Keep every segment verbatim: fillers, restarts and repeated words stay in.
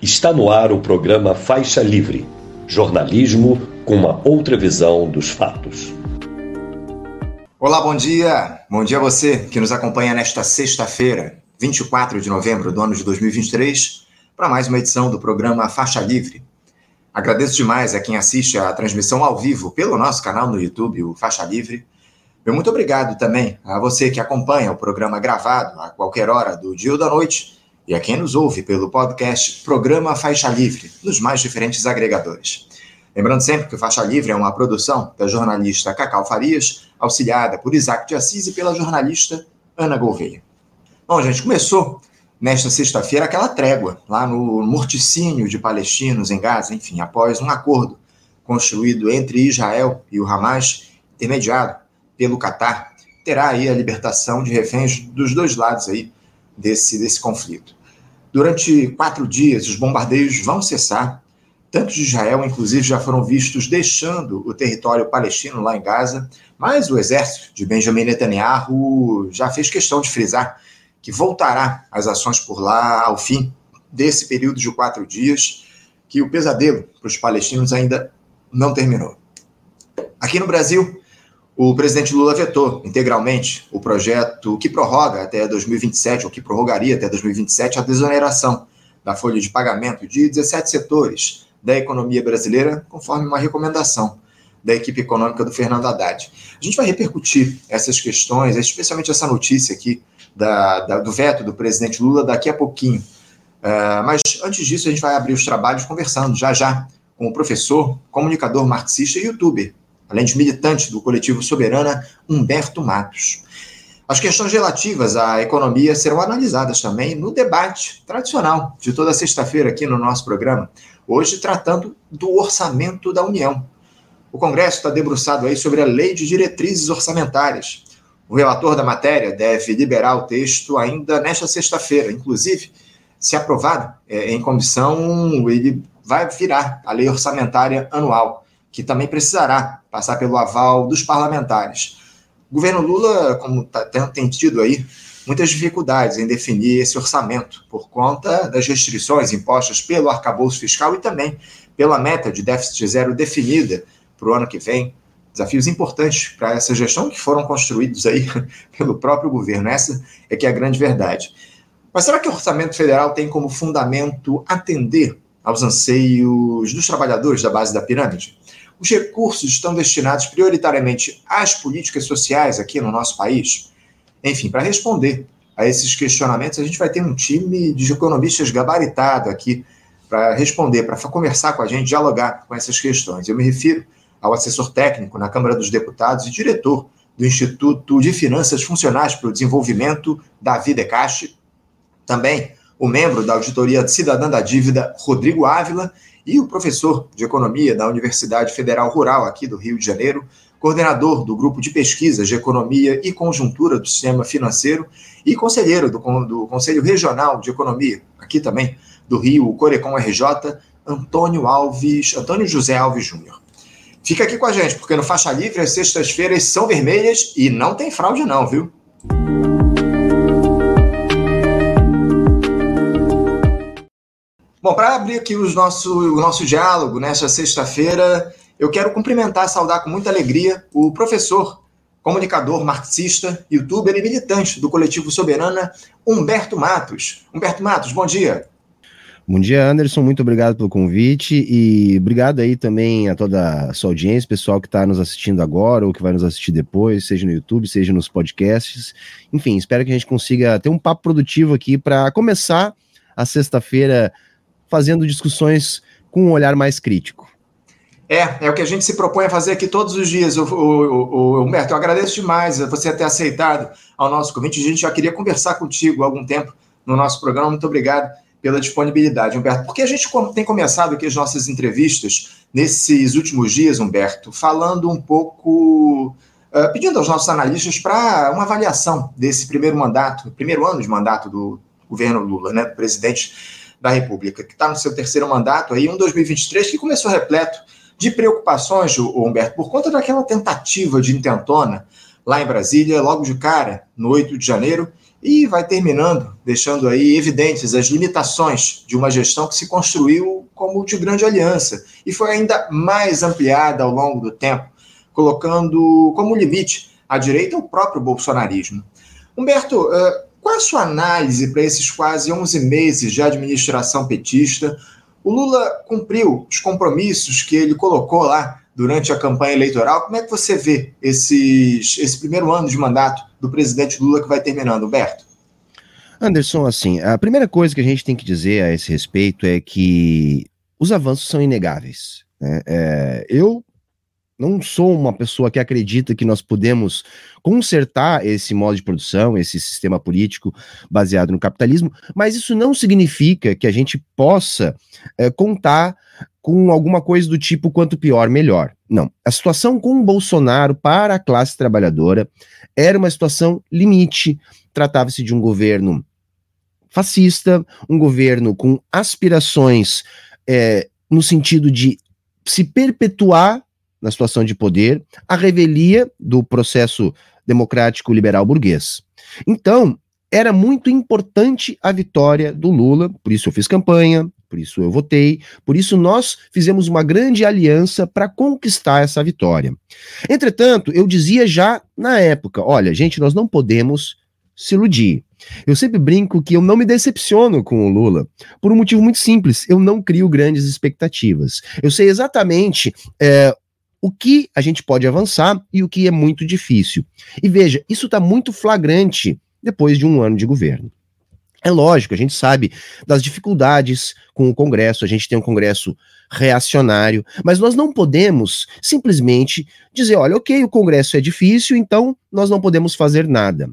Está no ar o programa Faixa Livre, jornalismo com uma outra visão dos fatos. Olá, bom dia. Bom dia a você que nos acompanha nesta sexta-feira, vinte e quatro de novembro do ano de dois mil e vinte e três, para mais uma edição do programa Faixa Livre. Agradeço demais a quem assiste a transmissão ao vivo pelo nosso canal no YouTube, o Faixa Livre. Meu muito obrigado também a você que acompanha o programa gravado a qualquer hora do dia ou da noite e a quem nos ouve pelo podcast Programa Faixa Livre, nos mais diferentes agregadores. Lembrando sempre que o Faixa Livre é uma produção da jornalista Cacau Farias, auxiliada por Isaac de Assis e pela jornalista Ana Gouveia. Bom, gente, começou nesta sexta-feira aquela trégua, lá no morticínio de palestinos em Gaza, enfim, após um acordo construído entre Israel e o Hamas, intermediado pelo Catar, terá aí a libertação de reféns dos dois lados aí desse, desse conflito. Durante quatro dias, os bombardeios vão cessar. Tantos de Israel, inclusive, já foram vistos deixando o território palestino lá em Gaza, mas o exército de Benjamin Netanyahu já fez questão de frisar que voltará às ações por lá ao fim desse período de quatro dias, que o pesadelo para os palestinos ainda não terminou. Aqui no Brasil, o presidente Lula vetou integralmente o projeto que prorroga até dois mil e vinte e sete, ou que prorrogaria até dois mil e vinte e sete, a desoneração da folha de pagamento de dezessete setores da economia brasileira, conforme uma recomendação da equipe econômica do Fernando Haddad. A gente vai repercutir essas questões, especialmente essa notícia aqui, Da, da, do veto do presidente Lula daqui a pouquinho. Uh, mas antes disso, a gente vai abrir os trabalhos conversando já já com o professor, comunicador marxista e youtuber, além de militante do Coletivo Soberana, Humberto Matos. As questões relativas à economia serão analisadas também no debate tradicional de toda sexta-feira aqui no nosso programa, hoje tratando do orçamento da União. O Congresso está debruçado aí sobre a Lei de Diretrizes Orçamentárias. O relator da matéria deve liberar o texto ainda nesta sexta-feira. Inclusive, se aprovado é, em comissão, ele vai virar a lei orçamentária anual, que também precisará passar pelo aval dos parlamentares. O governo Lula, como tá, tem tido aí, muitas dificuldades em definir esse orçamento, por conta das restrições impostas pelo arcabouço fiscal e também pela meta de déficit zero definida para o ano que vem. Desafios importantes para essa gestão que foram construídos aí pelo próprio governo. Essa é que é a grande verdade. Mas será que o orçamento federal tem como fundamento atender aos anseios dos trabalhadores da base da pirâmide? Os recursos estão destinados prioritariamente às políticas sociais aqui no nosso país? Enfim, para responder a esses questionamentos, a gente vai ter um time de economistas gabaritado aqui para responder, para conversar com a gente, dialogar com essas questões. Eu me refiro ao assessor técnico na Câmara dos Deputados e diretor do Instituto de Finanças Funcionais para o Desenvolvimento, David Deccache, também o membro da Auditoria Cidadã da Dívida, Rodrigo Ávila, e o professor de Economia da Universidade Federal Rural aqui do Rio de Janeiro, coordenador do Grupo de Pesquisas de Economia e Conjuntura do Sistema Financeiro e conselheiro do, do Conselho Regional de Economia, aqui também do Rio, o Corecon R J, Antônio, Alves, Antônio José Alves Júnior. Fica aqui com a gente, porque no Faixa Livre as sextas-feiras são vermelhas e não tem fraude não, viu? Bom, para abrir aqui os nosso, o nosso diálogo nesta sexta-feira, eu quero cumprimentar, saudar com muita alegria o professor, comunicador, marxista, youtuber e militante do Coletivo Soberana, Humberto Matos. Humberto Matos, bom dia. Bom dia, Anderson, muito obrigado pelo convite e obrigado aí também a toda a sua audiência, pessoal que está nos assistindo agora ou que vai nos assistir depois, seja no YouTube, seja nos podcasts. Enfim, espero que a gente consiga ter um papo produtivo aqui para começar a sexta-feira fazendo discussões com um olhar mais crítico. É, é o que a gente se propõe a fazer aqui todos os dias. O, o, o, Humberto, eu agradeço demais você ter aceitado ao nosso convite. A gente já queria conversar contigo há algum tempo no nosso programa. Muito obrigado pela disponibilidade, Humberto, porque a gente tem começado aqui as nossas entrevistas nesses últimos dias, Humberto, falando um pouco, uh, pedindo aos nossos analistas para uma avaliação desse primeiro mandato, primeiro ano de mandato do governo Lula, né, presidente da República, que está no seu terceiro mandato, aí, um dois mil e vinte e três que começou repleto de preocupações, Humberto, por conta daquela tentativa de intentona lá em Brasília, logo de cara, no oito de janeiro, e vai terminando, deixando aí evidentes as limitações de uma gestão que se construiu como de grande aliança e foi ainda mais ampliada ao longo do tempo, colocando como limite à direita o próprio bolsonarismo. Humberto, qual a sua análise para esses quase onze meses de administração petista? O Lula cumpriu os compromissos que ele colocou lá durante a campanha eleitoral. Como é que você vê esses, esse primeiro ano de mandato do presidente Lula que vai terminando, Humberto? Anderson, assim, a primeira coisa que a gente tem que dizer a esse respeito é que os avanços são inegáveis, né? É, eu não sou uma pessoa que acredita que nós podemos consertar esse modo de produção, esse sistema político baseado no capitalismo, mas isso não significa que a gente possa é, contar com alguma coisa do tipo quanto pior, melhor. Não. A situação com o Bolsonaro para a classe trabalhadora era uma situação limite. Tratava-se de um governo fascista, um governo com aspirações é, no sentido de se perpetuar na situação de poder, a revelia do processo democrático liberal burguês. Então, era muito importante a vitória do Lula, por isso eu fiz campanha, por isso eu votei, por isso nós fizemos uma grande aliança para conquistar essa vitória. Entretanto, eu dizia já na época, olha, gente, nós não podemos se iludir. Eu sempre brinco que eu não me decepciono com o Lula, por um motivo muito simples, eu não crio grandes expectativas. Eu sei exatamente é, o que a gente pode avançar e o que é muito difícil. E veja, isso está muito flagrante depois de um ano de governo. É lógico, a gente sabe das dificuldades com o Congresso, a gente tem um Congresso reacionário, mas nós não podemos simplesmente dizer, olha, ok, o Congresso é difícil, então nós não podemos fazer nada.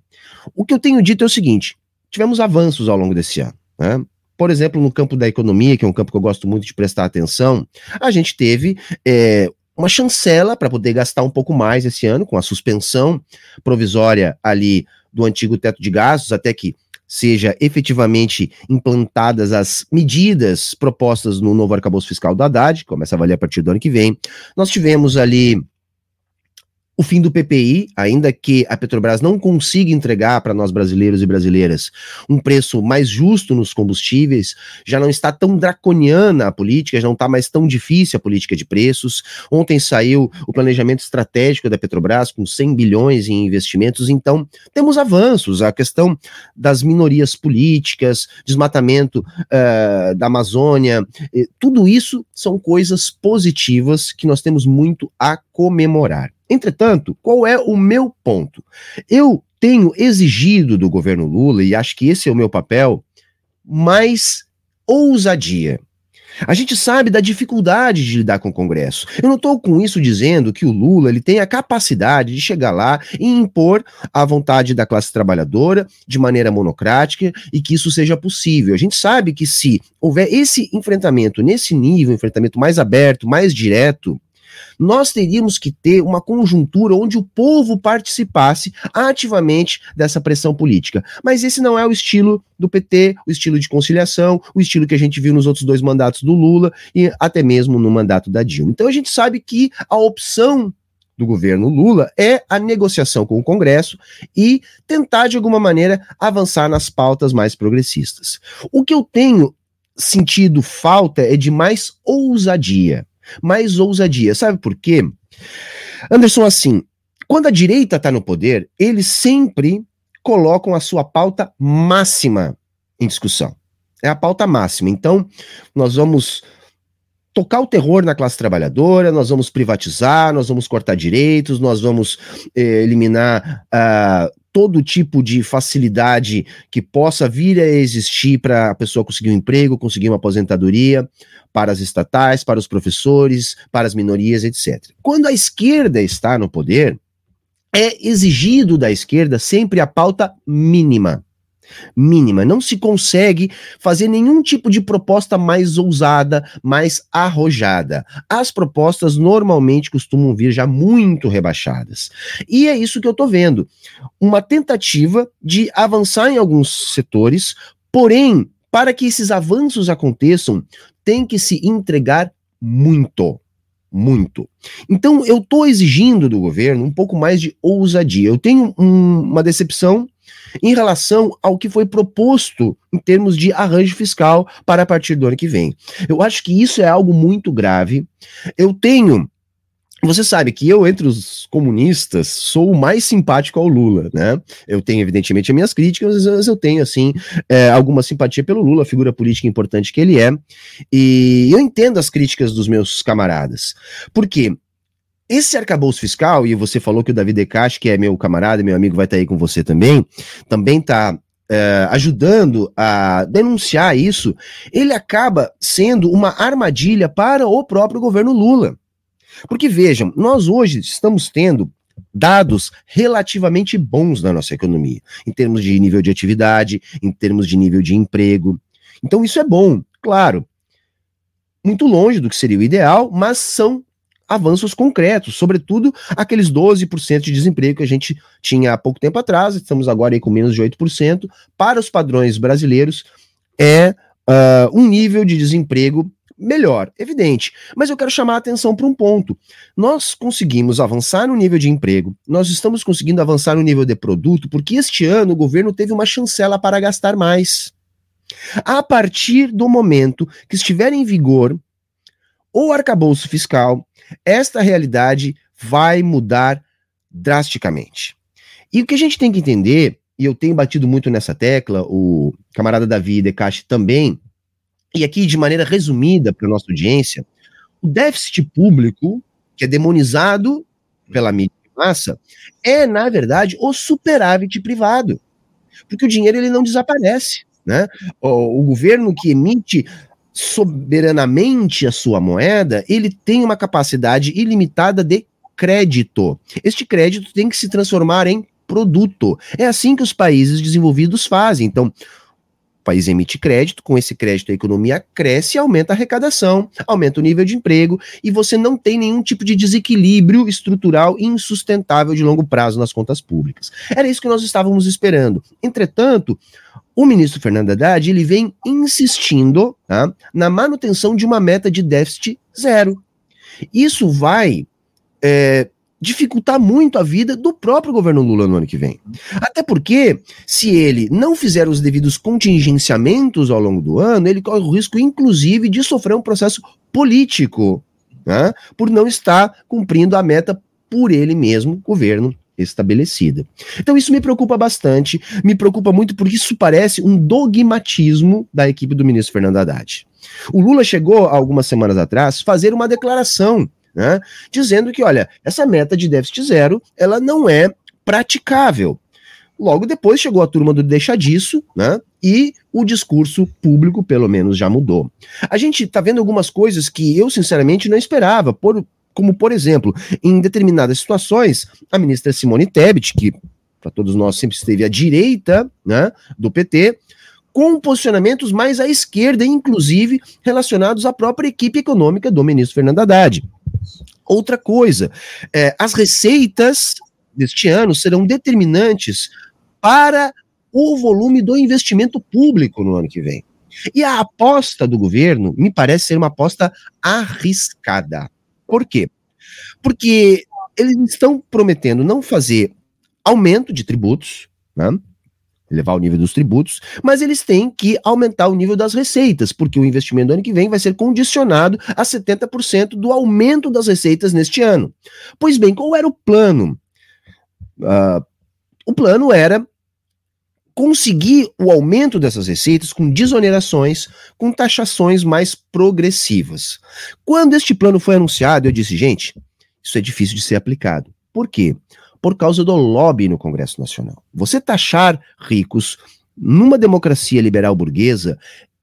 O que eu tenho dito é o seguinte, tivemos avanços ao longo desse ano, né? Por exemplo, no campo da economia, que é um campo que eu gosto muito de prestar atenção, a gente teve é, uma chancela para poder gastar um pouco mais esse ano, com a suspensão provisória ali do antigo teto de gastos, até que seja efetivamente implantadas as medidas propostas no novo arcabouço fiscal do Haddad, que começa a valer a partir do ano que vem. Nós tivemos ali o fim do P P I, ainda que a Petrobras não consiga entregar para nós brasileiros e brasileiras um preço mais justo nos combustíveis, já não está tão draconiana a política, já não está mais tão difícil a política de preços. Ontem saiu o planejamento estratégico da Petrobras com cem bilhões em investimentos, então temos avanços. A questão das minorias políticas, desmatamento uh, da Amazônia, tudo isso são coisas positivas que nós temos muito a comemorar. Entretanto, qual é o meu ponto? Eu tenho exigido do governo Lula, e acho que esse é o meu papel, mais ousadia. A gente sabe da dificuldade de lidar com o Congresso. Eu não estou com isso dizendo que o Lula ele tem a capacidade de chegar lá e impor a vontade da classe trabalhadora de maneira monocrática e que isso seja possível. A gente sabe que se houver esse enfrentamento nesse nível, um enfrentamento mais aberto, mais direto, nós teríamos que ter uma conjuntura onde o povo participasse ativamente dessa pressão política. Mas esse não é o estilo do P T, o estilo de conciliação, o estilo que a gente viu nos outros dois mandatos do Lula e até mesmo no mandato da Dilma. Então a gente sabe que a opção do governo Lula é a negociação com o Congresso e tentar, de alguma maneira, avançar nas pautas mais progressistas. O que eu tenho sentido falta é de mais ousadia. Mais ousadia, sabe por quê? Anderson, assim, quando a direita está no poder, eles sempre colocam a sua pauta máxima em discussão. É a pauta máxima. Então, nós vamos tocar o terror na classe trabalhadora, nós vamos privatizar, nós vamos cortar direitos, nós vamos eh, eliminar a uh, todo tipo de facilidade que possa vir a existir para a pessoa conseguir um emprego, conseguir uma aposentadoria, para as estatais, para os professores, para as minorias, etcétera. Quando a esquerda está no poder, é exigido da esquerda sempre a pauta mínima. Mínima. Não se consegue fazer nenhum tipo de proposta mais ousada, mais arrojada. As propostas normalmente costumam vir já muito rebaixadas. E é isso que eu estou vendo. Uma tentativa de avançar em alguns setores, porém, para que esses avanços aconteçam, tem que se entregar muito. Muito. Então, eu estou exigindo do governo um pouco mais de ousadia. Eu tenho um, uma decepção em relação ao que foi proposto em termos de arranjo fiscal para a partir do ano que vem. Eu acho que isso é algo muito grave. Eu tenho... Você sabe que eu, entre os comunistas, sou o mais simpático ao Lula, né? Eu tenho, evidentemente, as minhas críticas, mas eu tenho, assim, é, alguma simpatia pelo Lula, a figura política importante que ele é, e eu entendo as críticas dos meus camaradas. Por quê? Esse arcabouço fiscal, e você falou que o David Deccache, que é meu camarada, meu amigo, vai estar aí com você também, também está... Uh, ajudando a denunciar isso, ele acaba sendo uma armadilha para o próprio governo Lula. Porque vejam, nós hoje estamos tendo dados relativamente bons na nossa economia, em termos de nível de atividade, em termos de nível de emprego. Então isso é bom, claro, muito longe do que seria o ideal, mas são avanços concretos, sobretudo aqueles doze por cento de desemprego que a gente tinha há pouco tempo atrás, estamos agora aí com menos de oito por cento, para os padrões brasileiros é uh, um nível de desemprego melhor, evidente, mas eu quero chamar a atenção para um ponto. Nós conseguimos avançar no nível de emprego, nós estamos conseguindo avançar no nível de produto, porque este ano o governo teve uma chancela para gastar mais. A partir do momento que estiver em vigor o arcabouço fiscal, esta realidade vai mudar drasticamente. E o que a gente tem que entender, e eu tenho batido muito nessa tecla, o camarada David Deccache também, e aqui de maneira resumida para a nossa audiência, o déficit público, que é demonizado pela mídia de massa, é, na verdade, o superávit privado, porque o dinheiro ele não desaparece, né? O, o governo que emite soberanamente a sua moeda, ele tem uma capacidade ilimitada de crédito. Este crédito tem que se transformar em produto. É assim que os países desenvolvidos fazem. Então, o país emite crédito, com esse crédito a economia cresce, aumenta a arrecadação, aumenta o nível de emprego, e você não tem nenhum tipo de desequilíbrio estrutural insustentável de longo prazo nas contas públicas. Era isso que nós estávamos esperando. Entretanto, o ministro Fernando Haddad, ele vem insistindo, tá, na manutenção de uma meta de déficit zero. Isso vai é, dificultar muito a vida do próprio governo Lula no ano que vem. Até porque, se ele não fizer os devidos contingenciamentos ao longo do ano, ele corre o risco, inclusive, de sofrer um processo político, tá, por não estar cumprindo a meta por ele mesmo, governo estabelecida. Então isso me preocupa bastante, me preocupa muito porque isso parece um dogmatismo da equipe do ministro Fernando Haddad. O Lula chegou, há algumas semanas atrás, fazer uma declaração, né, dizendo que, olha, essa meta de déficit zero, ela não é praticável. Logo depois chegou a turma do deixa disso, né, e o discurso público, pelo menos, já mudou. A gente tá vendo algumas coisas que eu, sinceramente, não esperava, por Como, por exemplo, em determinadas situações, a ministra Simone Tebet, que para todos nós sempre esteve à direita, né, do P T, com posicionamentos mais à esquerda, inclusive relacionados à própria equipe econômica do ministro Fernando Haddad. Outra coisa, é, as receitas deste ano serão determinantes para o volume do investimento público no ano que vem. E a aposta do governo me parece ser uma aposta arriscada. Por quê? Porque eles estão prometendo não fazer aumento de tributos, né? Elevar o nível dos tributos, mas eles têm que aumentar o nível das receitas, porque o investimento do ano que vem vai ser condicionado a setenta por cento do aumento das receitas neste ano. Pois bem, qual era o plano? Uh, o plano era conseguir o aumento dessas receitas com desonerações, com taxações mais progressivas. Quando este plano foi anunciado, eu disse, gente, isso é difícil de ser aplicado. Por quê? Por causa do lobby no Congresso Nacional. Você taxar ricos numa democracia liberal burguesa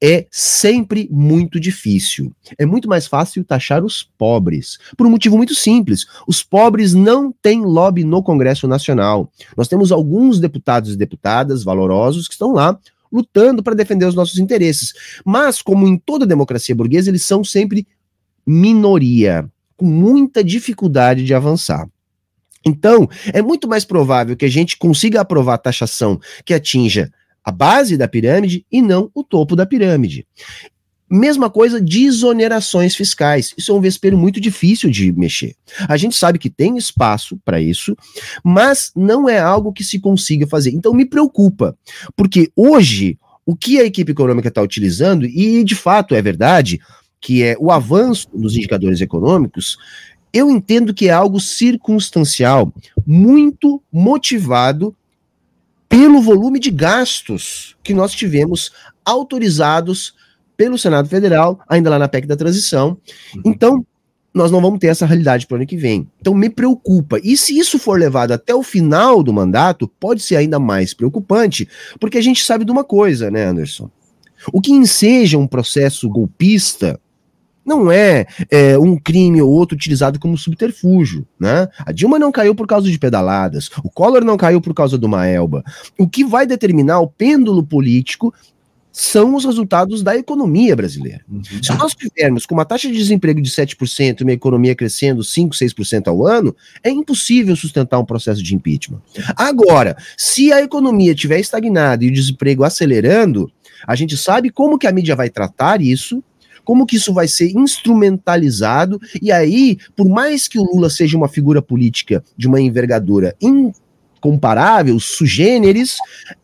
é sempre muito difícil. É muito mais fácil taxar os pobres, por um motivo muito simples. Os pobres não têm lobby no Congresso Nacional. Nós temos alguns deputados e deputadas valorosos que estão lá lutando para defender os nossos interesses. Mas, como em toda democracia burguesa, eles são sempre minoria, com muita dificuldade de avançar. Então, é muito mais provável que a gente consiga aprovar a taxação que atinja a base da pirâmide e não o topo da pirâmide. Mesma coisa de exonerações fiscais. Isso é um vespeiro muito difícil de mexer. A gente sabe que tem espaço para isso, mas não é algo que se consiga fazer. Então me preocupa, porque hoje o que a equipe econômica está utilizando, e de fato é verdade, que é o avanço dos indicadores econômicos, eu entendo que é algo circunstancial, muito motivado pelo volume de gastos que nós tivemos autorizados pelo Senado Federal, ainda lá na P E C da transição. Então, nós não vamos ter essa realidade para o ano que vem. Então, me preocupa. E se isso for levado até o final do mandato, pode ser ainda mais preocupante, porque a gente sabe de uma coisa, né, Anderson? O que enseja um processo golpista não é, é um crime ou outro utilizado como subterfúgio, né? A Dilma não caiu por causa de pedaladas, o Collor não caiu por causa de uma Elba. O que vai determinar o pêndulo político são os resultados da economia brasileira. Uhum. Se nós tivermos com uma taxa de desemprego de sete por cento e uma economia crescendo cinco, seis por cento ao ano, é impossível sustentar um processo de impeachment. Agora, se a economia estiver estagnada e o desemprego acelerando, a gente sabe como que a mídia vai tratar isso, como que isso vai ser instrumentalizado, e aí, por mais que o Lula seja uma figura política de uma envergadura incomparável, sui generis,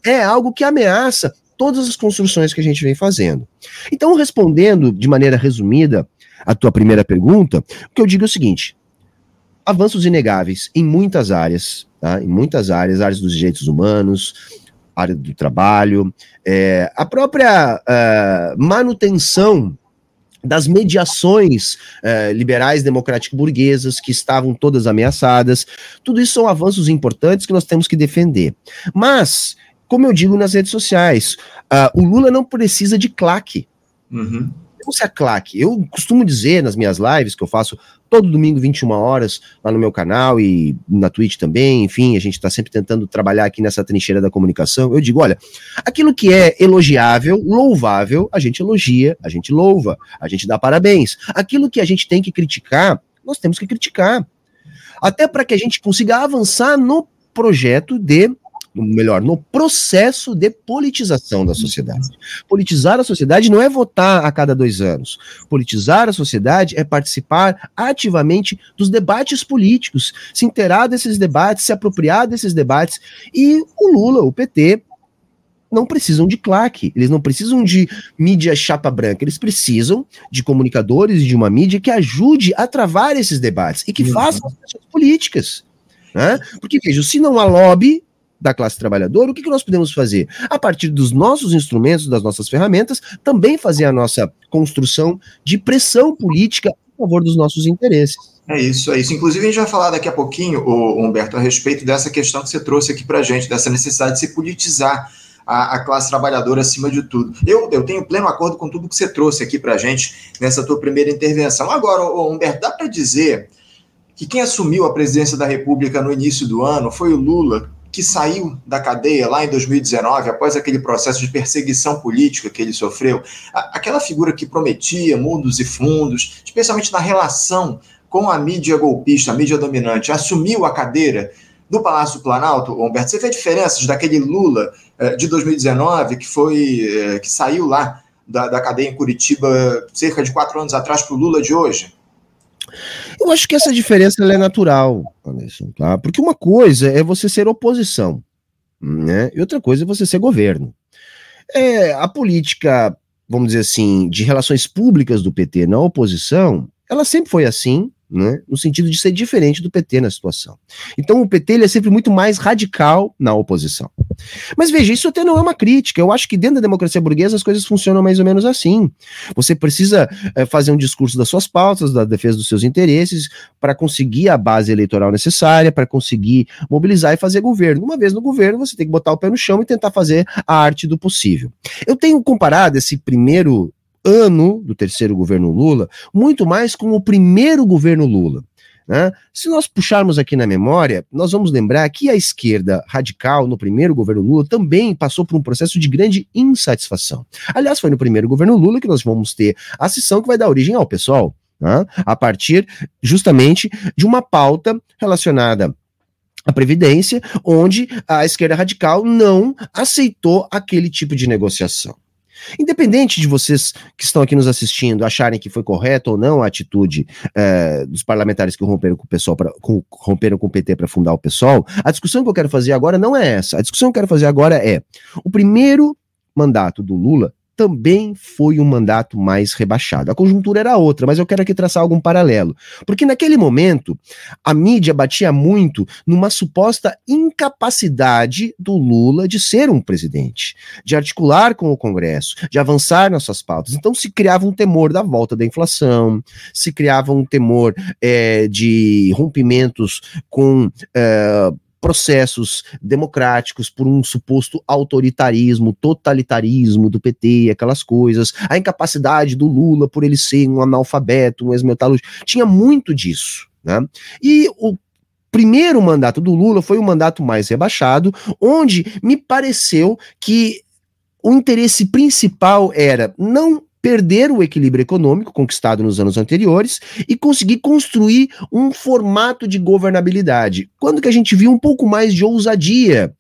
é algo que ameaça todas as construções que a gente vem fazendo. Então, respondendo de maneira resumida a tua primeira pergunta, o que eu digo é o seguinte: avanços inegáveis em muitas áreas, tá? Em muitas áreas, áreas dos direitos humanos, área do trabalho, é, a própria é, manutenção das mediações eh, liberais, democrático-burguesas, que estavam todas ameaçadas. Tudo isso são avanços importantes que nós temos que defender. Mas, como eu digo nas redes sociais, uh, o Lula não precisa de claque. Uhum. Não se aclaque. Eu costumo dizer nas minhas lives, que eu faço todo domingo, vinte e uma horas, lá no meu canal e na Twitch também, enfim, a gente está sempre tentando trabalhar aqui nessa trincheira da comunicação. Eu digo, olha, aquilo que é elogiável, louvável, a gente elogia, a gente louva, a gente dá parabéns. Aquilo que a gente tem que criticar, nós temos que criticar. Até para que a gente consiga avançar no projeto de... melhor, no processo de politização da sociedade. Politizar a sociedade não é votar a cada dois anos. Politizar a sociedade é participar ativamente dos debates políticos, se inteirar desses debates, se apropriar desses debates. E o Lula, o P T, não precisam de claque, eles não precisam de mídia chapa branca, eles precisam de comunicadores e de uma mídia que ajude a travar esses debates e que uhum. faça as questões políticas. Né? Porque, veja, se não há lobby da classe trabalhadora, o que, que nós podemos fazer? A partir dos nossos instrumentos, das nossas ferramentas, também fazer a nossa construção de pressão política a favor dos nossos interesses. É isso, é isso. Inclusive, a gente vai falar daqui a pouquinho, Humberto, a respeito dessa questão que você trouxe aqui para a gente, dessa necessidade de se politizar a, a classe trabalhadora acima de tudo. Eu, eu tenho pleno acordo com tudo que você trouxe aqui para a gente nessa tua primeira intervenção. Agora, Humberto, dá para dizer que quem assumiu a presidência da República no início do ano foi o Lula, que saiu da cadeia lá em dois mil e dezenove, após aquele processo de perseguição política que ele sofreu, aquela figura que prometia mundos e fundos, especialmente na relação com a mídia golpista, a mídia dominante, assumiu a cadeira do Palácio Planalto, Humberto? Você vê diferenças daquele Lula de dois mil e dezenove, que, foi, que saiu lá da, da cadeia em Curitiba cerca de quatro anos atrás, para o Lula de hoje? Eu acho que essa diferença ela é natural, Anderson, tá? Porque uma coisa é você ser oposição, né? E outra coisa é você ser governo. É, a política, vamos dizer assim, de relações públicas do P T na oposição, ela sempre foi assim, né? No sentido de ser diferente do P T na situação. Então o P T ele é sempre muito mais radical na oposição. Mas veja, isso até não é uma crítica. Eu acho que dentro da democracia burguesa as coisas funcionam mais ou menos assim. Você precisa é, fazer um discurso das suas pautas, da defesa dos seus interesses, para conseguir a base eleitoral necessária, para conseguir mobilizar e fazer governo. Uma vez no governo, você tem que botar o pé no chão e tentar fazer a arte do possível. Eu tenho comparado esse primeiro ano do terceiro governo Lula muito mais com o primeiro governo Lula. Né? Se nós puxarmos aqui na memória, nós vamos lembrar que a esquerda radical no primeiro governo Lula também passou por um processo de grande insatisfação. Aliás, foi no primeiro governo Lula que nós vamos ter a sessão que vai dar origem ao P SOL, né? A partir justamente de uma pauta relacionada a Previdência, onde a esquerda radical não aceitou aquele tipo de negociação. Independente de vocês que estão aqui nos assistindo acharem que foi correta ou não a atitude é, dos parlamentares que romperam com o pessoal pra, com, romperam com o P T para fundar o PSOL, a discussão que eu quero fazer agora não é essa. A discussão que eu quero fazer agora é: o primeiro mandato do Lula também foi um mandato mais rebaixado. A conjuntura era outra, mas eu quero aqui traçar algum paralelo. Porque naquele momento, a mídia batia muito numa suposta incapacidade do Lula de ser um presidente, de articular com o Congresso, de avançar nas suas pautas. Então se criava um temor da volta da inflação, se criava um temor é, de rompimentos com... É, processos democráticos por um suposto autoritarismo, totalitarismo do P T, aquelas coisas, a incapacidade do Lula por ele ser um analfabeto, um ex-metalúrgico, tinha muito disso, né? E o primeiro mandato do Lula foi o mandato mais rebaixado, onde me pareceu que o interesse principal era não perder o equilíbrio econômico conquistado nos anos anteriores e conseguir construir um formato de governabilidade. Quando que a gente viu um pouco mais de ousadia?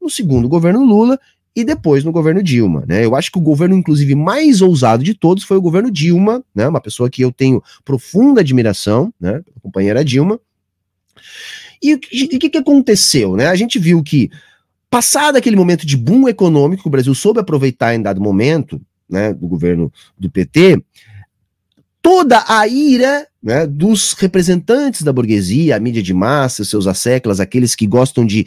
No segundo governo Lula e depois no governo Dilma, né? Eu acho que o governo, inclusive, mais ousado de todos foi o governo Dilma, né? Uma pessoa que eu tenho profunda admiração, né? A companheira Dilma. E o que, que aconteceu, né? A gente viu que, passado aquele momento de boom econômico que o Brasil soube aproveitar em dado momento, né, do governo do P T, toda a ira, né, dos representantes da burguesia, a mídia de massa, seus asseclas, aqueles que gostam de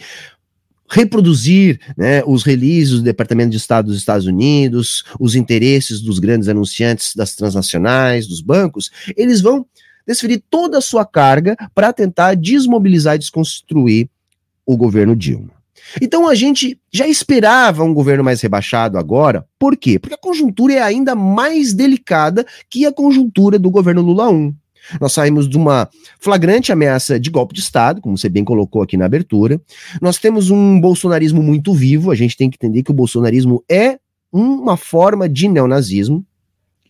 reproduzir, né, os releases do Departamento de Estado dos Estados Unidos, os interesses dos grandes anunciantes das transnacionais, dos bancos, eles vão desferir toda a sua carga para tentar desmobilizar e desconstruir o governo Dilma. Então a gente já esperava um governo mais rebaixado agora. Por quê? Porque a conjuntura é ainda mais delicada que a conjuntura do governo Lula I. Nós saímos de uma flagrante ameaça de golpe de Estado, como você bem colocou aqui na abertura. Nós temos um bolsonarismo muito vivo. A gente tem que entender que o bolsonarismo é uma forma de neonazismo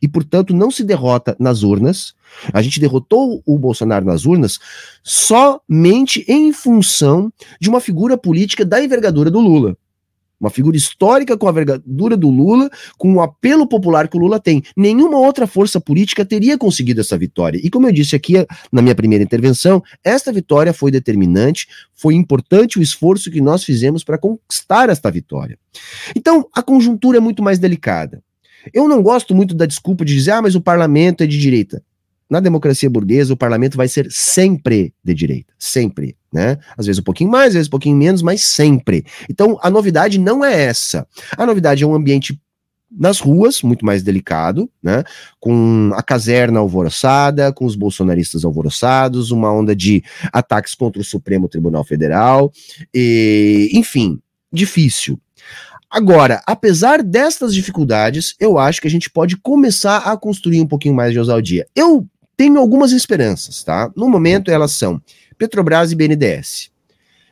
e, portanto, não se derrota nas urnas. A gente derrotou o Bolsonaro nas urnas somente em função de uma figura política da envergadura do Lula. Uma figura histórica com a envergadura do Lula, com o apelo popular que o Lula tem. Nenhuma outra força política teria conseguido essa vitória. E como eu disse aqui na minha primeira intervenção, esta vitória foi determinante, foi importante o esforço que nós fizemos para conquistar esta vitória. Então, a conjuntura é muito mais delicada. Eu não gosto muito da desculpa de dizer, ah, mas o parlamento é de direita. Na democracia burguesa, o parlamento vai ser sempre de direita, sempre, né? Às vezes um pouquinho mais, às vezes um pouquinho menos, mas sempre. Então, a novidade não é essa. A novidade é um ambiente nas ruas, muito mais delicado, né? Com a caserna alvoroçada, com os bolsonaristas alvoroçados, uma onda de ataques contra o Supremo Tribunal Federal, e, enfim, difícil. Agora, apesar destas dificuldades, eu acho que a gente pode começar a construir um pouquinho mais de ousadia. Eu tenho algumas esperanças, tá? No momento, elas são Petrobras e B N D E S.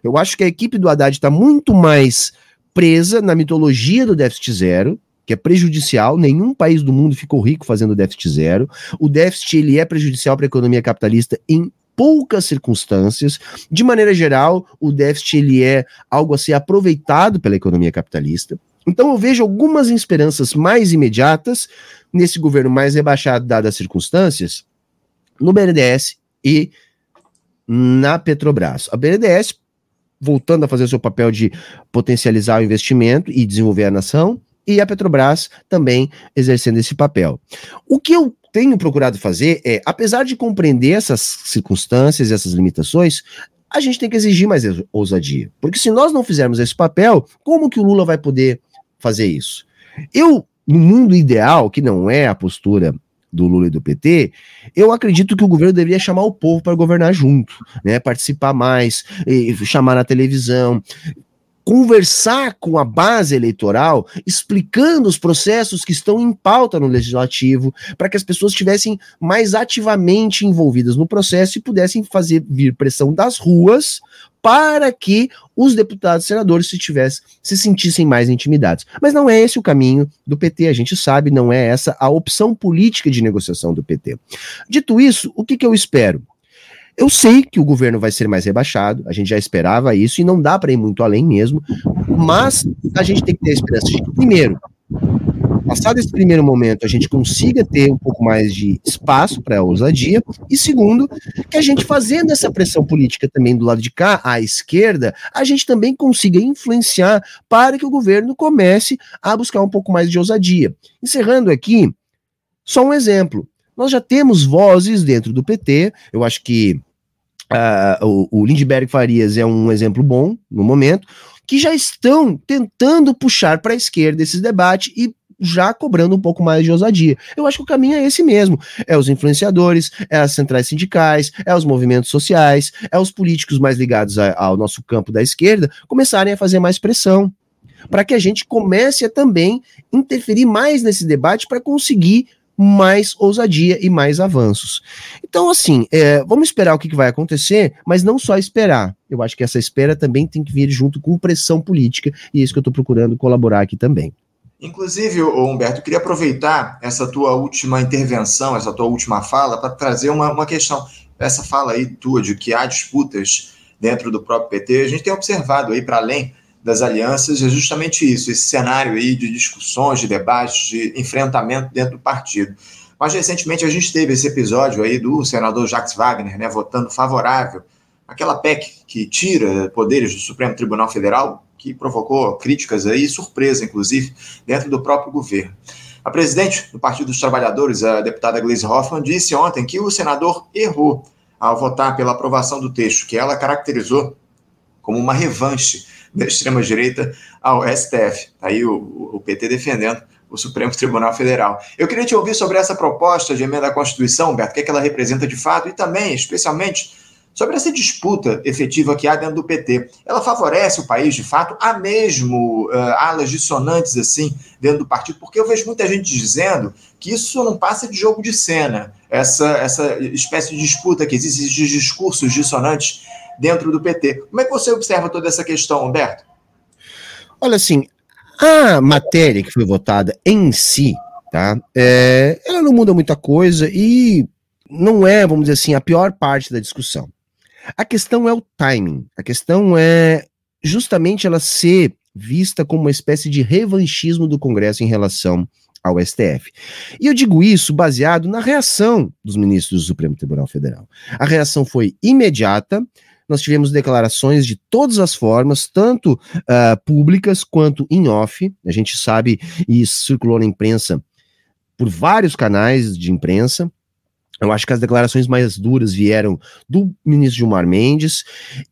Eu acho que a equipe do Haddad está muito mais presa na mitologia do déficit zero, que é prejudicial. Nenhum país do mundo ficou rico fazendo déficit zero. O déficit, ele é prejudicial para a economia capitalista em poucas circunstâncias. De maneira geral, o déficit, ele é algo a ser aproveitado pela economia capitalista. Então eu vejo algumas esperanças mais imediatas nesse governo mais rebaixado, dadas as circunstâncias, no B N D E S e na Petrobras. A B N D E S voltando a fazer o seu papel de potencializar o investimento e desenvolver a nação, e a Petrobras também exercendo esse papel. O que eu tenho procurado fazer é, apesar de compreender essas circunstâncias, essas limitações, a gente tem que exigir mais ousadia. Porque se nós não fizermos esse papel, como que o Lula vai poder fazer isso? Eu, no mundo ideal, que não é a postura do Lula e do P T, eu acredito que o governo deveria chamar o povo para governar junto, né? Participar mais, chamar na televisão, conversar com a base eleitoral, explicando os processos que estão em pauta no legislativo, para que as pessoas estivessem mais ativamente envolvidas no processo e pudessem fazer vir pressão das ruas para que os deputados e senadores se, tivessem, se sentissem mais intimidados. Mas não é esse o caminho do P T, a gente sabe, não é essa a opção política de negociação do P T. Dito isso, o que, que eu espero? Eu sei que o governo vai ser mais rebaixado, a gente já esperava isso e não dá para ir muito além mesmo, mas a gente tem que ter a esperança de, primeiro, passado esse primeiro momento, a gente consiga ter um pouco mais de espaço para a ousadia, e segundo, que a gente fazendo essa pressão política também do lado de cá, à esquerda, a gente também consiga influenciar para que o governo comece a buscar um pouco mais de ousadia. Encerrando aqui, só um exemplo. Nós já temos vozes dentro do P T, eu acho que uh, o, o Lindbergh Farias é um exemplo bom no momento, que já estão tentando puxar para a esquerda esses debates e já cobrando um pouco mais de ousadia. Eu acho que o caminho é esse mesmo. É os influenciadores, é as centrais sindicais, é os movimentos sociais, é os políticos mais ligados a, ao nosso campo da esquerda começarem a fazer mais pressão, para que a gente comece a também interferir mais nesse debate para conseguir mais ousadia e mais avanços. Então, assim, é, vamos esperar o que, que vai acontecer, mas não só esperar. Eu acho que essa espera também tem que vir junto com pressão política, e é isso que eu estou procurando colaborar aqui também. Inclusive, Humberto, eu queria aproveitar essa tua última intervenção, essa tua última fala, para trazer uma, uma questão. Essa fala aí tua de que há disputas dentro do próprio P T, a gente tem observado aí, para além das alianças, é justamente isso, esse cenário aí de discussões, de debates, de enfrentamento dentro do partido. Mas, recentemente, a gente teve esse episódio aí do senador Jacques Wagner, né, votando favorável àquela P E C que tira poderes do Supremo Tribunal Federal, que provocou críticas aí, surpresa, inclusive, dentro do próprio governo. A presidente do Partido dos Trabalhadores, a deputada Gleisi Hoffmann, disse ontem que o senador errou ao votar pela aprovação do texto, que ela caracterizou como uma revanche da extrema-direita ao S T F. Aí o, o P T defendendo o Supremo Tribunal Federal. Eu queria te ouvir sobre essa proposta de emenda à Constituição, Humberto, o que é que ela representa de fato, e também, especialmente, sobre essa disputa efetiva que há dentro do P T. Ela favorece o país, de fato? Há mesmo uh, alas dissonantes, assim, dentro do partido? Porque eu vejo muita gente dizendo que isso não passa de jogo de cena, essa, essa espécie de disputa que existe, esses discursos dissonantes dentro do P T. Como é que você observa toda essa questão, Humberto? Olha, assim, a matéria que foi votada em si, tá, é, ela não muda muita coisa e não é, vamos dizer assim, a pior parte da discussão. A questão é o timing, a questão é justamente ela ser vista como uma espécie de revanchismo do Congresso em relação ao S T F. E eu digo isso baseado na reação dos ministros do Supremo Tribunal Federal. A reação foi imediata. Nós tivemos declarações de todas as formas, tanto uh, públicas quanto em off. A gente sabe, e isso circulou na imprensa, por vários canais de imprensa. Eu acho que as declarações mais duras vieram do ministro Gilmar Mendes,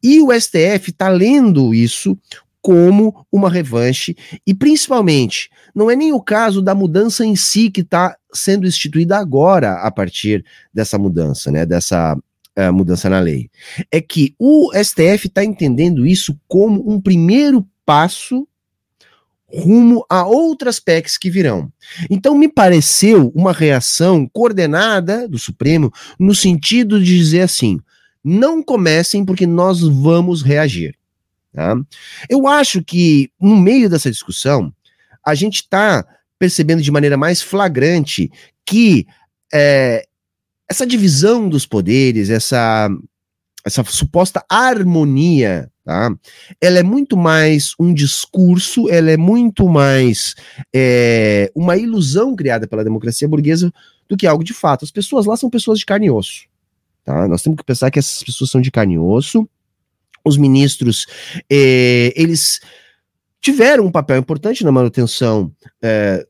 e o S T F está lendo isso como uma revanche, e principalmente, não é nem o caso da mudança em si que está sendo instituída agora a partir dessa mudança, né, dessa uh, mudança na lei. É que o S T F está entendendo isso como um primeiro passo rumo a outras P E Cs que virão. Então me pareceu uma reação coordenada do Supremo no sentido de dizer assim, não comecem porque nós vamos reagir. Tá? Eu acho que no meio dessa discussão a gente está percebendo de maneira mais flagrante que é, essa divisão dos poderes, essa, essa suposta harmonia, tá? Ela é muito mais um discurso, ela é muito mais é, uma ilusão criada pela democracia burguesa do que algo de fato. As pessoas lá são pessoas de carne e osso. Tá? Nós temos que pensar que essas pessoas são de carne e osso. Os ministros, é, eles tiveram um papel importante na manutenção é,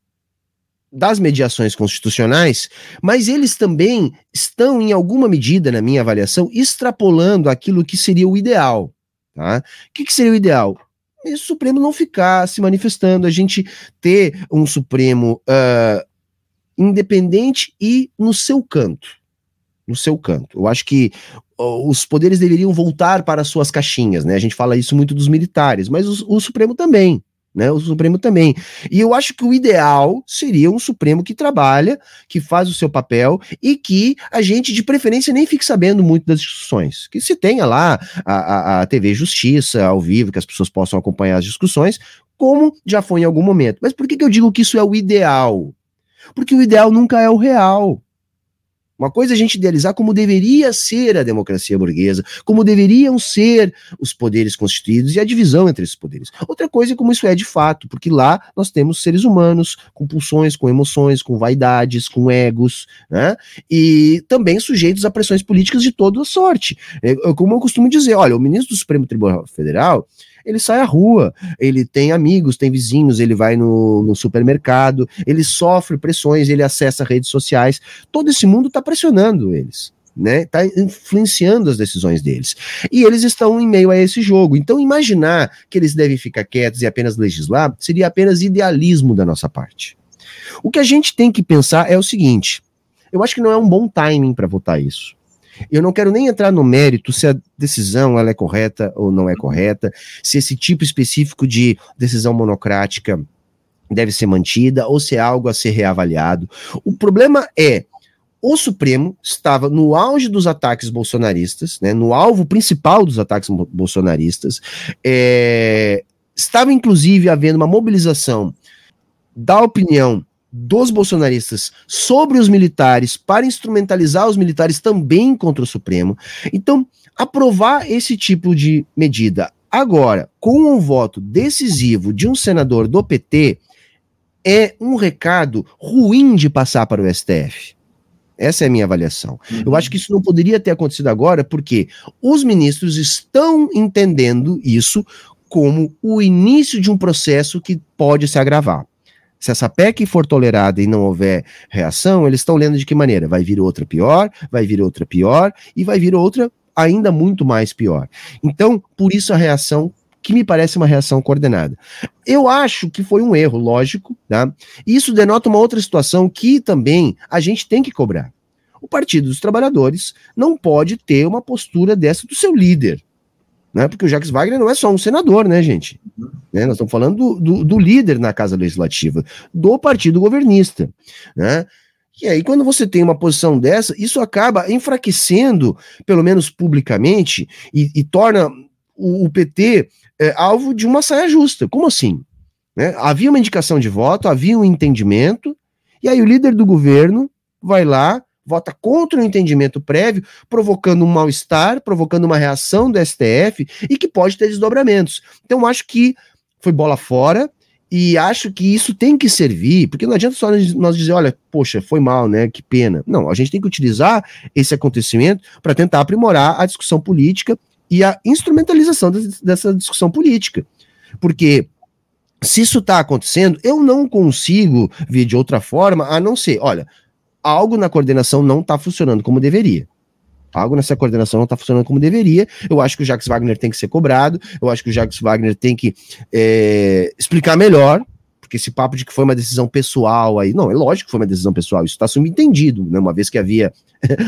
das mediações constitucionais, mas eles também estão, em alguma medida, na minha avaliação, extrapolando aquilo que seria o ideal. Tá? O que, que seria o ideal? O Supremo não ficar se manifestando, a gente ter um Supremo uh, independente e no seu canto, no seu canto. Eu acho que uh, os poderes deveriam voltar para suas caixinhas, né? A gente fala isso muito dos militares, mas o, o Supremo também, né? O Supremo também. E eu acho que o ideal seria um Supremo que trabalha, que faz o seu papel e que a gente, de preferência, nem fique sabendo muito das discussões. Que se tenha lá a, a, a T V Justiça, ao vivo, que as pessoas possam acompanhar as discussões, como já foi em algum momento. Mas por que, que eu digo que isso é o ideal? Porque o ideal nunca é o real. Uma coisa é a gente idealizar como deveria ser a democracia burguesa, como deveriam ser os poderes constituídos e a divisão entre esses poderes. Outra coisa é como isso é de fato, porque lá nós temos seres humanos com pulsões, com emoções, com vaidades, com egos, né? E também sujeitos a pressões políticas de toda sorte. Como eu costumo dizer, olha, o ministro do Supremo Tribunal Federal, ele sai à rua, ele tem amigos, tem vizinhos, ele vai no, no supermercado, ele sofre pressões, ele acessa redes sociais, todo esse mundo está pressionando eles, né? Está influenciando as decisões deles. E eles estão em meio a esse jogo. Então imaginar que eles devem ficar quietos e apenas legislar seria apenas idealismo da nossa parte. O que a gente tem que pensar é o seguinte, eu acho que não é um bom timing para votar isso. Eu não quero nem entrar no mérito se a decisão ela é correta ou não é correta, se esse tipo específico de decisão monocrática deve ser mantida ou se é algo a ser reavaliado. O problema é, o Supremo estava no auge dos ataques bolsonaristas, né, no alvo principal dos ataques bolsonaristas, é, estava inclusive havendo uma mobilização da opinião dos bolsonaristas sobre os militares para instrumentalizar os militares também contra o Supremo. Então, aprovar esse tipo de medida agora, com um voto decisivo de um senador do P T, é um recado ruim de passar para o S T F. Essa é a minha avaliação. Uhum. Eu acho que isso não poderia ter acontecido agora, porque os ministros estão entendendo isso como o início de um processo que pode se agravar. Se essa P E C for tolerada e não houver reação, eles estão lendo de que maneira? Vai vir outra pior, vai vir outra pior e vai vir outra ainda muito mais pior. Então, por isso a reação, que me parece uma reação coordenada. Eu acho que foi um erro, lógico, tá? E isso denota uma outra situação que também a gente tem que cobrar. O Partido dos Trabalhadores não pode ter uma postura dessa do seu líder. Né, porque o Jacques Wagner não é só um senador, né, gente? Né, nós estamos falando do, do, do líder na Casa Legislativa, do partido governista, né? E aí, quando você tem uma posição dessa, isso acaba enfraquecendo, pelo menos publicamente, e, e torna o, o P T é, alvo de uma saia justa. Como assim? Né? Havia uma indicação de voto, havia um entendimento, e aí o líder do governo vai lá, vota contra o entendimento prévio, provocando um mal-estar, provocando uma reação do S T F e que pode ter desdobramentos. Então acho que foi bola fora e acho que isso tem que servir, porque não adianta só nós dizer, olha, poxa, foi mal, né, que pena. Não, a gente tem que utilizar esse acontecimento para tentar aprimorar a discussão política e a instrumentalização dessa discussão política. Porque se isso está acontecendo, eu não consigo ver de outra forma, a não ser, olha, algo na coordenação não está funcionando como deveria. Algo nessa coordenação não está funcionando como deveria. Eu acho que o Jacques Wagner tem que ser cobrado, eu acho que o Jacques Wagner tem que é, explicar melhor, porque esse papo de que foi uma decisão pessoal aí, não, é lógico que foi uma decisão pessoal, isso está subentendido, né? Uma vez que havia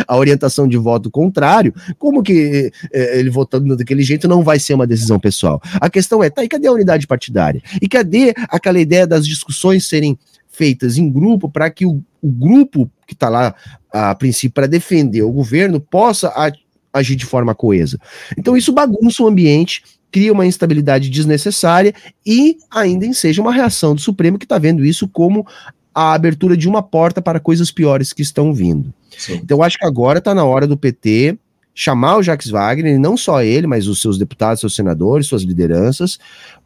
a orientação de voto contrário, como que é, ele votando daquele jeito não vai ser uma decisão pessoal? A questão é, tá, e cadê a unidade partidária? E cadê aquela ideia das discussões serem feitas em grupo para que o, o grupo que está lá, a princípio, para defender o governo, possa a, agir de forma coesa. Então isso bagunça o ambiente, cria uma instabilidade desnecessária e ainda enseja uma reação do Supremo que está vendo isso como a abertura de uma porta para coisas piores que estão vindo. Sim. Então acho que agora está na hora do P T chamar o Jacques Wagner, e não só ele, mas os seus deputados, seus senadores, suas lideranças,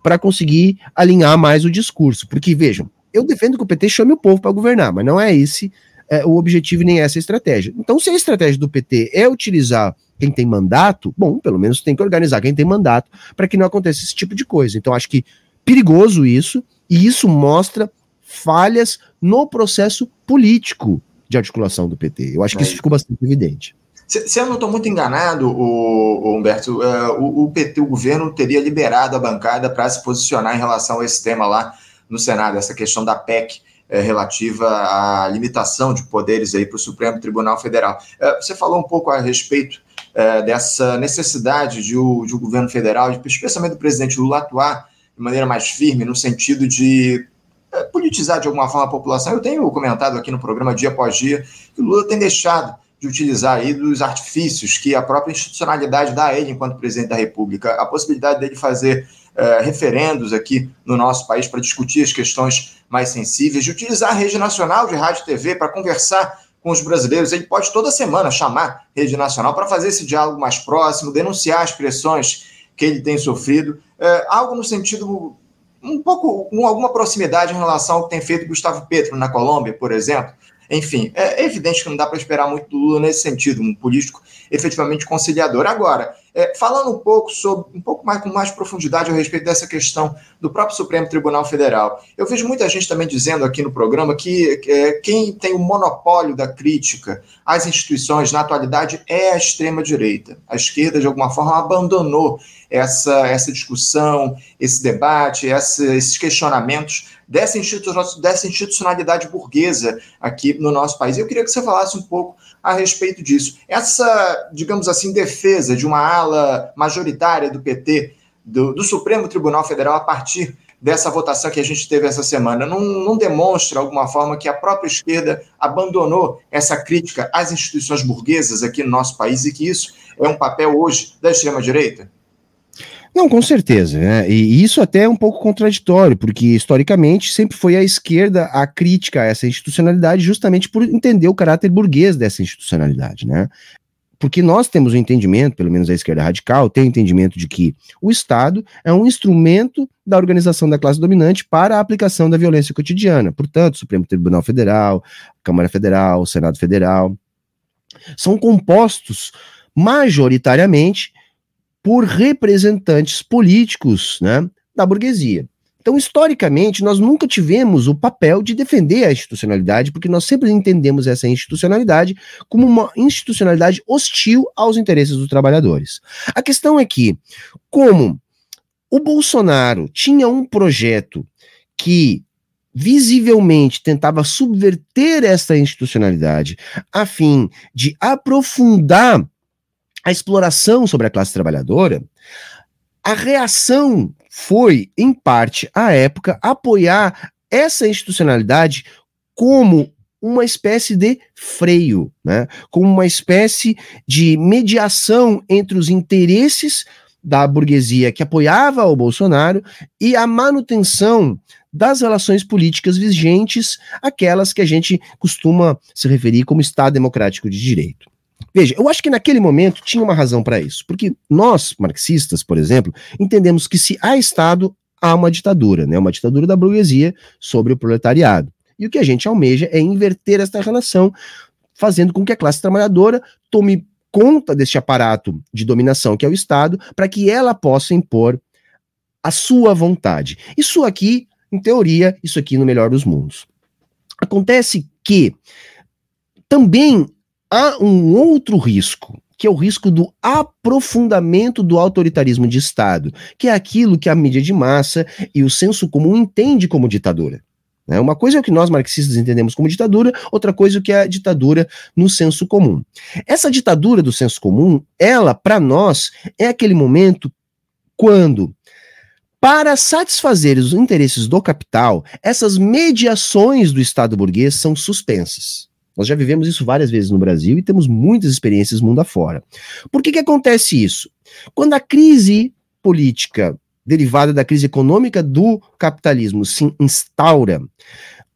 para conseguir alinhar mais o discurso. Porque, vejam, eu defendo que o P T chame o povo para governar, mas não é esse é, o objetivo nem essa a estratégia. Então, se a estratégia do P T é utilizar quem tem mandato, bom, pelo menos tem que organizar quem tem mandato para que não aconteça esse tipo de coisa. Então, acho que perigoso isso, e isso mostra falhas no processo político de articulação do P T. Eu acho que isso ficou bastante evidente. Se eu não estou muito enganado, o, o Humberto, uh, o, o P T, o governo, teria liberado a bancada para se posicionar em relação a esse tema lá no Senado, essa questão da P E C é, relativa à limitação de poderes para o Supremo Tribunal Federal. É, você falou um pouco a respeito é, dessa necessidade de o, de o governo federal, de, especialmente do presidente Lula, atuar de maneira mais firme, no sentido de é, politizar de alguma forma a população. Eu tenho comentado aqui no programa dia após dia que o Lula tem deixado de utilizar aí dos artifícios que a própria institucionalidade dá a ele enquanto presidente da República, a possibilidade dele fazer Uh, referendos aqui no nosso país para discutir as questões mais sensíveis, de utilizar a rede nacional de rádio e T V para conversar com os brasileiros. Ele pode toda semana chamar a Rede Nacional para fazer esse diálogo mais próximo, denunciar as pressões que ele tem sofrido, é, algo no sentido, um pouco, com alguma proximidade em relação ao que tem feito Gustavo Petro na Colômbia, por exemplo. Enfim, é evidente que não dá para esperar muito do Lula nesse sentido, um político efetivamente conciliador. Agora, é, falando um pouco sobre, um pouco mais com mais profundidade a respeito dessa questão do próprio Supremo Tribunal Federal, eu vejo muita gente também dizendo aqui no programa que é, quem tem o monopólio da crítica às instituições na atualidade é a extrema-direita. A esquerda, de alguma forma, abandonou essa, essa discussão, esse debate, essa, esses questionamentos Dessa, institu- dessa institucionalidade burguesa aqui no nosso país. Eu queria que você falasse um pouco a respeito disso. Essa, digamos assim, defesa de uma ala majoritária do P T, do, do Supremo Tribunal Federal, a partir dessa votação que a gente teve essa semana, não, não demonstra, de alguma forma, que a própria esquerda abandonou essa crítica às instituições burguesas aqui no nosso país e que isso é um papel hoje da extrema-direita? Não, com certeza, né? E isso até é um pouco contraditório, porque historicamente sempre foi a esquerda a crítica a essa institucionalidade justamente por entender o caráter burguês dessa institucionalidade, né? Porque nós temos o um entendimento, pelo menos a esquerda radical, tem o um entendimento de que o Estado é um instrumento da organização da classe dominante para a aplicação da violência cotidiana. Portanto, o Supremo Tribunal Federal, Câmara Federal, Senado Federal, são compostos majoritariamente por representantes políticos, né, da burguesia. Então, historicamente, nós nunca tivemos o papel de defender a institucionalidade, porque nós sempre entendemos essa institucionalidade como uma institucionalidade hostil aos interesses dos trabalhadores. A questão é que, como o Bolsonaro tinha um projeto que visivelmente tentava subverter essa institucionalidade a fim de aprofundar a exploração sobre a classe trabalhadora, a reação foi, em parte, à época, apoiar essa institucionalidade como uma espécie de freio, né? Como uma espécie de mediação entre os interesses da burguesia que apoiava o Bolsonaro e a manutenção das relações políticas vigentes, aquelas que a gente costuma se referir como Estado Democrático de Direito. Veja, eu acho que naquele momento tinha uma razão para isso, porque nós, marxistas, por exemplo, entendemos que se há Estado, há uma ditadura, né? Uma ditadura da burguesia sobre o proletariado. E o que a gente almeja é inverter esta relação, fazendo com que a classe trabalhadora tome conta deste aparato de dominação que é o Estado, para que ela possa impor a sua vontade. Isso aqui, em teoria, isso aqui no melhor dos mundos. Acontece que também há um outro risco, que é o risco do aprofundamento do autoritarismo de Estado, que é aquilo que a mídia de massa e o senso comum entende como ditadura. Né? Uma coisa é o que nós marxistas entendemos como ditadura, outra coisa é o que é a ditadura no senso comum. Essa ditadura do senso comum, ela, para nós, é aquele momento quando, para satisfazer os interesses do capital, essas mediações do Estado burguês são suspensas. Nós já vivemos isso várias vezes no Brasil e temos muitas experiências mundo afora. Por que que acontece isso? Quando a crise política derivada da crise econômica do capitalismo se instaura,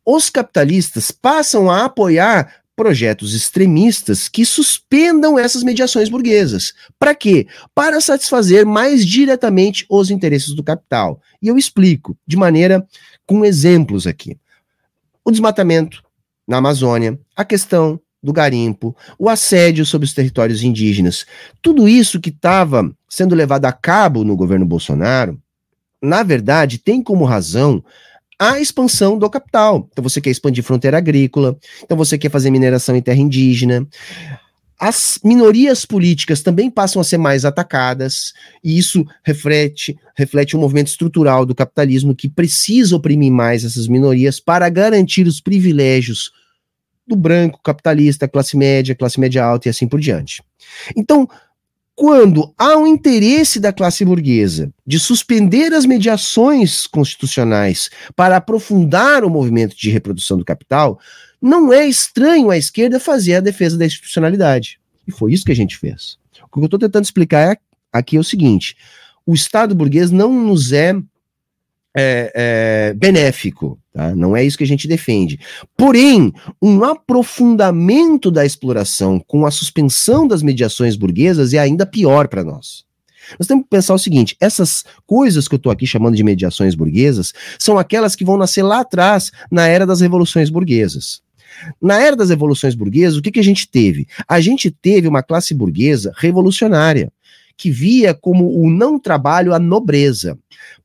os capitalistas passam a apoiar projetos extremistas que suspendam essas mediações burguesas. Para quê? Para satisfazer mais diretamente os interesses do capital. E eu explico de maneira com exemplos aqui. O desmatamento na Amazônia, a questão do garimpo, o assédio sobre os territórios indígenas, tudo isso que estava sendo levado a cabo no governo Bolsonaro, na verdade, tem como razão a expansão do capital. Então você quer expandir fronteira agrícola, então você quer fazer mineração em terra indígena. As minorias políticas também passam a ser mais atacadas, e isso reflete, reflete um movimento estrutural do capitalismo que precisa oprimir mais essas minorias para garantir os privilégios do branco, capitalista, classe média, classe média alta e assim por diante. Então, quando há um interesse da classe burguesa de suspender as mediações constitucionais para aprofundar o movimento de reprodução do capital, não é estranho à esquerda fazer a defesa da institucionalidade. E foi isso que a gente fez. O que eu estou tentando explicar aqui é o seguinte: o Estado burguês não nos é É, é, benéfico, tá? Não é isso que a gente defende. Porém, um aprofundamento da exploração com a suspensão das mediações burguesas é ainda pior para nós. Nós temos que pensar o seguinte: essas coisas que eu estou aqui chamando de mediações burguesas são aquelas que vão nascer lá atrás, na era das revoluções burguesas. Na era das revoluções burguesas, o que, que a gente teve? A gente teve uma classe burguesa revolucionária, que via como o não trabalho a nobreza.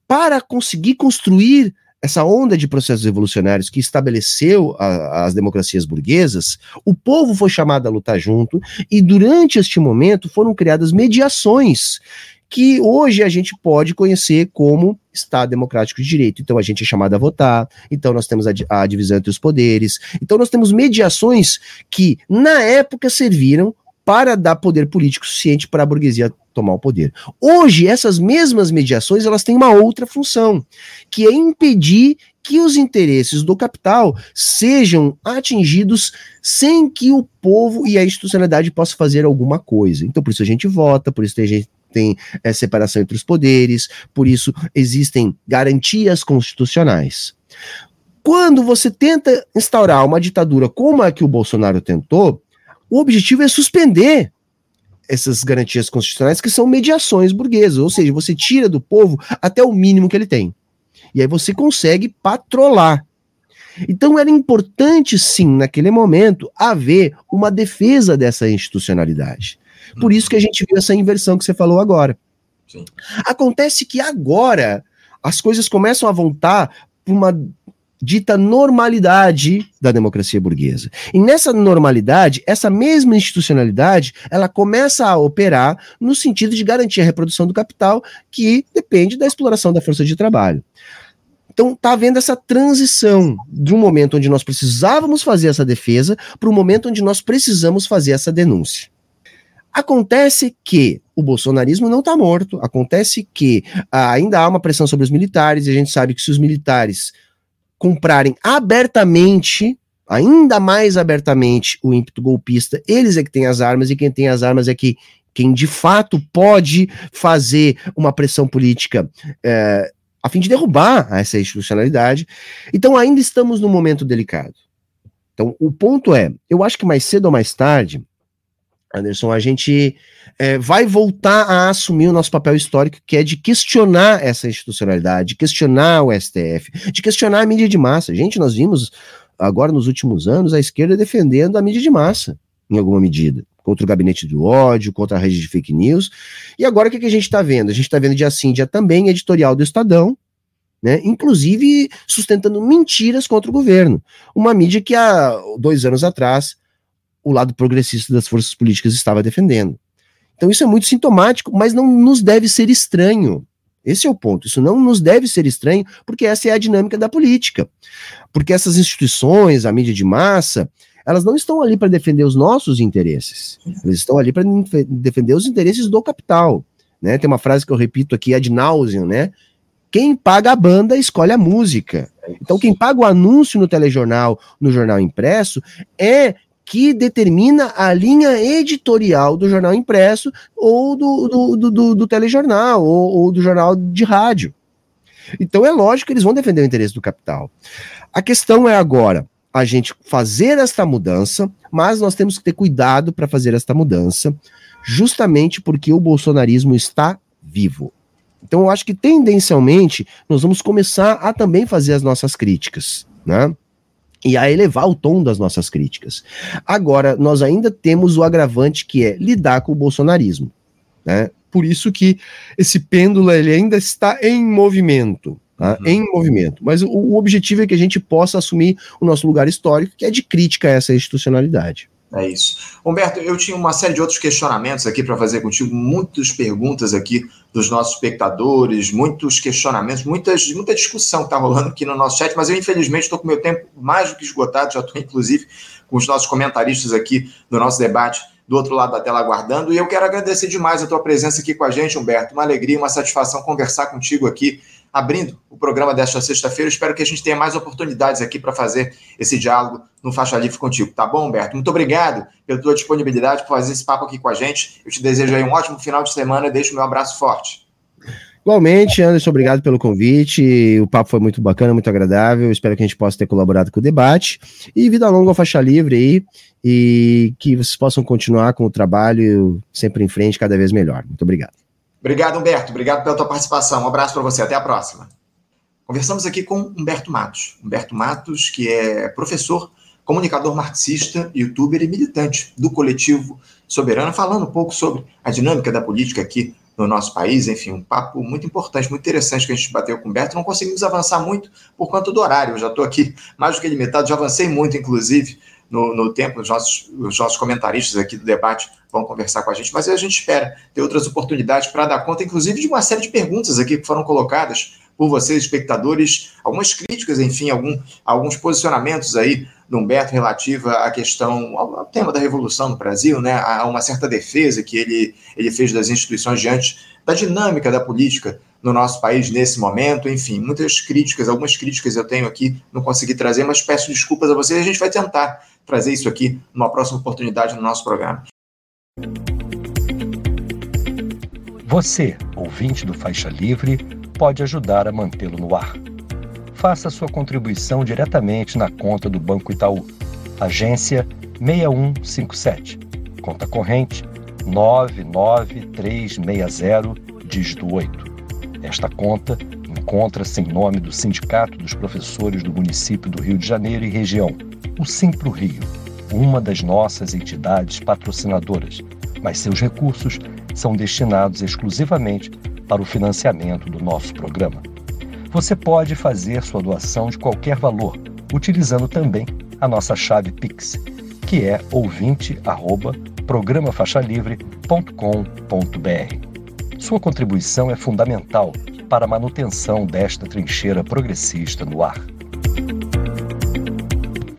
Para conseguir construir essa onda de processos revolucionários que estabeleceu a, as democracias burguesas, o povo foi chamado a lutar junto e durante este momento foram criadas mediações que hoje a gente pode conhecer como Estado Democrático de Direito. Então a gente é chamado a votar, então nós temos a, a divisão entre os poderes, então nós temos mediações que na época serviram para dar poder político suficiente para a burguesia tomar o poder. Hoje, essas mesmas mediações, elas têm uma outra função, que é impedir que os interesses do capital sejam atingidos sem que o povo e a institucionalidade possam fazer alguma coisa. Então, por isso a gente vota, por isso tem gente... tem é, separação entre os poderes, por isso existem garantias constitucionais. Quando você tenta instaurar uma ditadura como a que o Bolsonaro tentou, o objetivo é suspender essas garantias constitucionais, que são mediações burguesas, ou seja, você tira do povo até o mínimo que ele tem. E aí você consegue patrolar. Então era importante, sim, naquele momento, haver uma defesa dessa institucionalidade. Por isso que a gente viu essa inversão que você falou agora. Sim. Acontece que agora as coisas começam a voltar para uma dita normalidade da democracia burguesa. E nessa normalidade, essa mesma institucionalidade, ela começa a operar no sentido de garantir a reprodução do capital, que depende da exploração da força de trabalho. Então está havendo essa transição de um momento onde nós precisávamos fazer essa defesa para um momento onde nós precisamos fazer essa denúncia. Acontece que o bolsonarismo não está morto, acontece que ainda há uma pressão sobre os militares, e a gente sabe que se os militares comprarem abertamente, ainda mais abertamente, o ímpeto golpista, eles é que têm as armas, e quem tem as armas é que, quem de fato pode fazer uma pressão política é, a fim de derrubar essa institucionalidade. Então ainda estamos num momento delicado. Então o ponto é, eu acho que mais cedo ou mais tarde, Anderson, a gente é, vai voltar a assumir o nosso papel histórico, que é de questionar essa institucionalidade, de questionar o S T F, de questionar a mídia de massa. Gente, nós vimos agora nos últimos anos a esquerda defendendo a mídia de massa, em alguma medida, contra o gabinete do ódio, contra a rede de fake news. E agora o que, que a gente está vendo? A gente está vendo dia sim, dia também, editorial do Estadão, né, inclusive sustentando mentiras contra o governo. Uma mídia que há dois anos atrás o lado progressista das forças políticas estava defendendo. Então isso é muito sintomático, mas não nos deve ser estranho. Esse é o ponto, isso não nos deve ser estranho, porque essa é a dinâmica da política. Porque essas instituições, a mídia de massa, elas não estão ali para defender os nossos interesses, elas estão ali para defender os interesses do capital. Né? Tem uma frase que eu repito aqui, ad nauseam, né? Quem paga a banda escolhe a música. Então quem paga o anúncio no telejornal, no jornal impresso, é que determina a linha editorial do jornal impresso ou do, do, do, do, do telejornal ou, ou do jornal de rádio. Então é lógico que eles vão defender o interesse do capital. A questão é agora a gente fazer esta mudança, mas nós temos que ter cuidado para fazer esta mudança, justamente porque o bolsonarismo está vivo. Então eu acho que tendencialmente nós vamos começar a também fazer as nossas críticas, né? E a elevar o tom das nossas críticas. Agora, nós ainda temos o agravante que é lidar com o bolsonarismo, né? Por isso que esse pêndulo ele ainda está em movimento, tá? Uhum. Em movimento. Mas o, o objetivo é que a gente possa assumir o nosso lugar histórico, que é de crítica a essa institucionalidade. É isso. Humberto, eu tinha uma série de outros questionamentos aqui para fazer contigo, muitas perguntas aqui dos nossos espectadores, muitos questionamentos, muitas, muita discussão que está rolando aqui no nosso chat, mas eu, infelizmente, estou com meu tempo mais do que esgotado, já estou, inclusive, com os nossos comentaristas aqui no nosso debate do outro lado da tela aguardando, e eu quero agradecer demais a tua presença aqui com a gente, Humberto. Uma alegria, uma satisfação conversar contigo aqui, abrindo o programa desta sexta-feira. Espero que a gente tenha mais oportunidades aqui para fazer esse diálogo no Faixa Livre contigo, tá bom, Humberto? Muito obrigado pela tua disponibilidade, por fazer esse papo aqui com a gente. Eu te desejo aí um ótimo final de semana e deixo o meu abraço forte. Igualmente, Anderson, obrigado pelo convite, o papo foi muito bacana, muito agradável, espero que a gente possa ter colaborado com o debate, e vida longa ao Faixa Livre aí, e que vocês possam continuar com o trabalho sempre em frente, cada vez melhor. Muito obrigado. Obrigado, Humberto, obrigado pela tua participação, um abraço para você, até a próxima. Conversamos aqui com Humberto Matos, Humberto Matos, que é professor, comunicador marxista, youtuber e militante do Coletivo Soberana, falando um pouco sobre a dinâmica da política aqui no nosso país, enfim, um papo muito importante, muito interessante que a gente bateu com o Humberto. Não conseguimos avançar muito por conta do horário, eu já estou aqui mais do que limitado, já avancei muito, inclusive, no, no tempo, os nossos, os nossos comentaristas aqui do debate vão conversar com a gente, mas a gente espera ter outras oportunidades para dar conta, inclusive, de uma série de perguntas aqui que foram colocadas por vocês, espectadores, algumas críticas, enfim, algum, alguns posicionamentos aí do Humberto relativa à questão, ao tema da Revolução no Brasil, né, a uma certa defesa que ele, ele fez das instituições diante da dinâmica da política no nosso país nesse momento, enfim, muitas críticas, algumas críticas eu tenho aqui, não consegui trazer, mas peço desculpas a vocês, a gente vai tentar trazer isso aqui numa próxima oportunidade no nosso programa. Você, ouvinte do Faixa Livre, pode ajudar a mantê-lo no ar. Faça sua contribuição diretamente na conta do Banco Itaú, agência seis um cinco sete, conta corrente nove nove três seis zero, dígito oito. Esta conta encontra-se em nome do Sindicato dos Professores do Município do Rio de Janeiro e Região, o Simpro Rio, uma das nossas entidades patrocinadoras, mas seus recursos são destinados exclusivamente para o financiamento do nosso programa. Você pode fazer sua doação de qualquer valor, utilizando também a nossa chave Pix, que é ouvinte arroba programa faixa livre ponto com ponto b r. Sua contribuição é fundamental para a manutenção desta trincheira progressista no ar.